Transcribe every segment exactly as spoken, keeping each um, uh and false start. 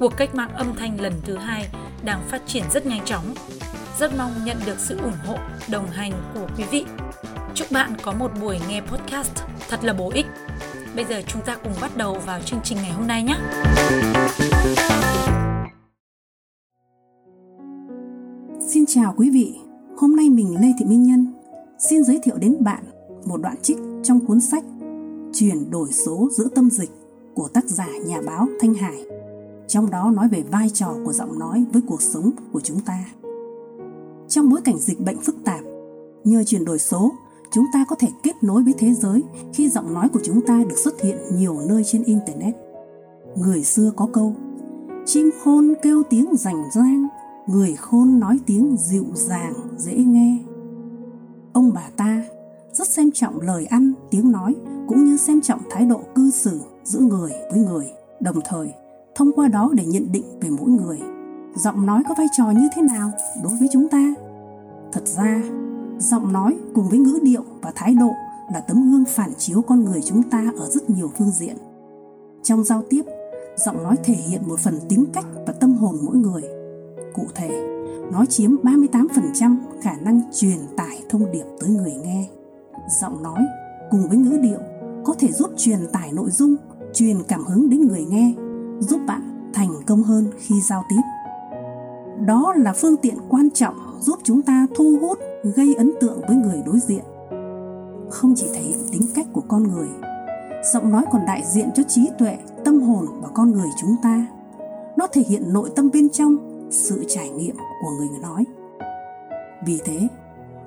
cuộc cách mạng âm thanh lần thứ hai đang phát triển rất nhanh chóng. Rất mong nhận được sự ủng hộ, đồng hành của quý vị. Chúc bạn có một buổi nghe podcast thật là bổ ích. Bây giờ chúng ta cùng bắt đầu vào chương trình ngày hôm nay nhé. Xin chào quý vị, hôm nay mình Lê Thị Minh Nhân xin giới thiệu đến bạn một đoạn trích trong cuốn sách Chuyển đổi số giữa tâm dịch của tác giả nhà báo Thanh Hải. Trong đó nói về vai trò của giọng nói với cuộc sống của chúng ta. Trong bối cảnh dịch bệnh phức tạp, nhờ chuyển đổi số, chúng ta có thể kết nối với thế giới khi giọng nói của chúng ta được xuất hiện nhiều nơi trên Internet. Người xưa có câu, chim khôn kêu tiếng rành rang, người khôn nói tiếng dịu dàng, dễ nghe. Ông bà ta rất xem trọng lời ăn, tiếng nói cũng như xem trọng thái độ cư xử giữa người với người, đồng thời thông qua đó để nhận định về mỗi người. Giọng nói có vai trò như thế nào đối với chúng ta? Thật ra, giọng nói cùng với ngữ điệu và thái độ là tấm gương phản chiếu con người chúng ta ở rất nhiều phương diện. Trong giao tiếp, giọng nói thể hiện một phần tính cách và tâm hồn mỗi người. Cụ thể, nó chiếm ba mươi tám phần trăm khả năng truyền tải thông điệp tới người nghe. Giọng nói cùng với ngữ điệu có thể giúp truyền tải nội dung, truyền cảm hứng đến người nghe, giúp bạn thành công hơn khi giao tiếp. Đó là phương tiện quan trọng giúp chúng ta thu hút, gây ấn tượng với người đối diện. Không chỉ thể hiện tính cách của con người, giọng nói còn đại diện cho trí tuệ, tâm hồn và con người chúng ta. Nó thể hiện nội tâm bên trong, sự trải nghiệm của người nói. Vì thế,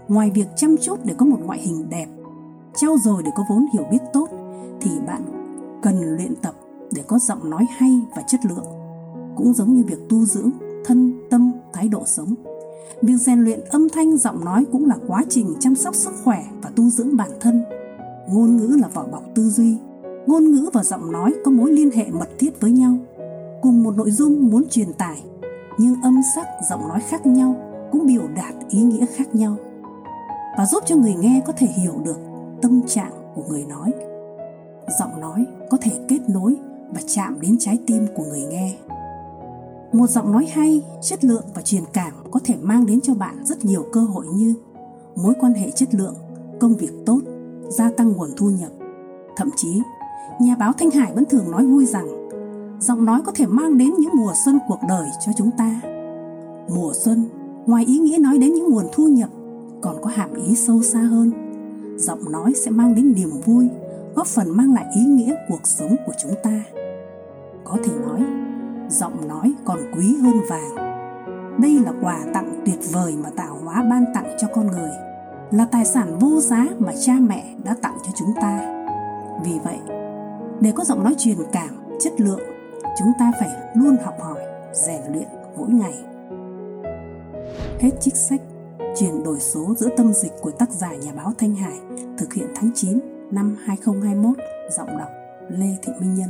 ngoài việc chăm chút để có một ngoại hình đẹp, trau dồi để có vốn hiểu biết tốt, thì bạn cần luyện tập để có giọng nói hay và chất lượng. Cũng giống như việc tu dưỡng thân tâm thái độ sống, việc rèn luyện âm thanh giọng nói cũng là quá trình chăm sóc sức khỏe và tu dưỡng bản thân. Ngôn ngữ là vỏ bọc tư duy. Ngôn ngữ và giọng nói có mối liên hệ mật thiết với nhau. Cùng một nội dung muốn truyền tải, nhưng âm sắc giọng nói khác nhau cũng biểu đạt ý nghĩa khác nhau và giúp cho người nghe có thể hiểu được tâm trạng của người nói. Giọng nói có thể kết nối và chạm đến trái tim của người nghe. Một giọng nói hay, chất lượng và truyền cảm có thể mang đến cho bạn rất nhiều cơ hội như mối quan hệ chất lượng, công việc tốt, gia tăng nguồn thu nhập. Thậm chí, nhà báo Thanh Hải vẫn thường nói vui rằng giọng nói có thể mang đến những mùa xuân cuộc đời cho chúng ta. Mùa xuân, ngoài ý nghĩa nói đến những nguồn thu nhập, còn có hàm ý sâu xa hơn. Giọng nói sẽ mang đến niềm vui, góp phần mang lại ý nghĩa cuộc sống của chúng ta. Có thể nói, giọng nói còn quý hơn vàng. Đây là quà tặng tuyệt vời mà tạo hóa ban tặng cho con người, là tài sản vô giá mà cha mẹ đã tặng cho chúng ta. Vì vậy, để có giọng nói truyền cảm, chất lượng, chúng ta phải luôn học hỏi, rèn luyện mỗi ngày. Hết trích sách Chuyển đổi số giữa tâm dịch của tác giả nhà báo Thanh Hải, thực hiện tháng chín năm hai không hai mốt, giọng đọc Lê Thị Minh Nhân.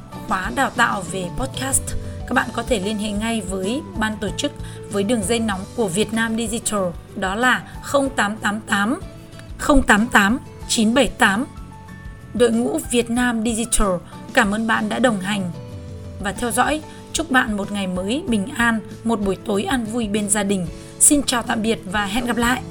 khóa đào tạo về podcast, các bạn có thể liên hệ ngay với ban tổ chức với đường dây nóng của Vietnam Digital, đó là không tám tám tám không tám tám chín bảy tám. Đội ngũ Vietnam Digital cảm ơn bạn đã đồng hành và theo dõi. Chúc bạn một ngày mới bình an, một buổi tối an vui bên gia đình. Xin chào tạm biệt và hẹn gặp lại!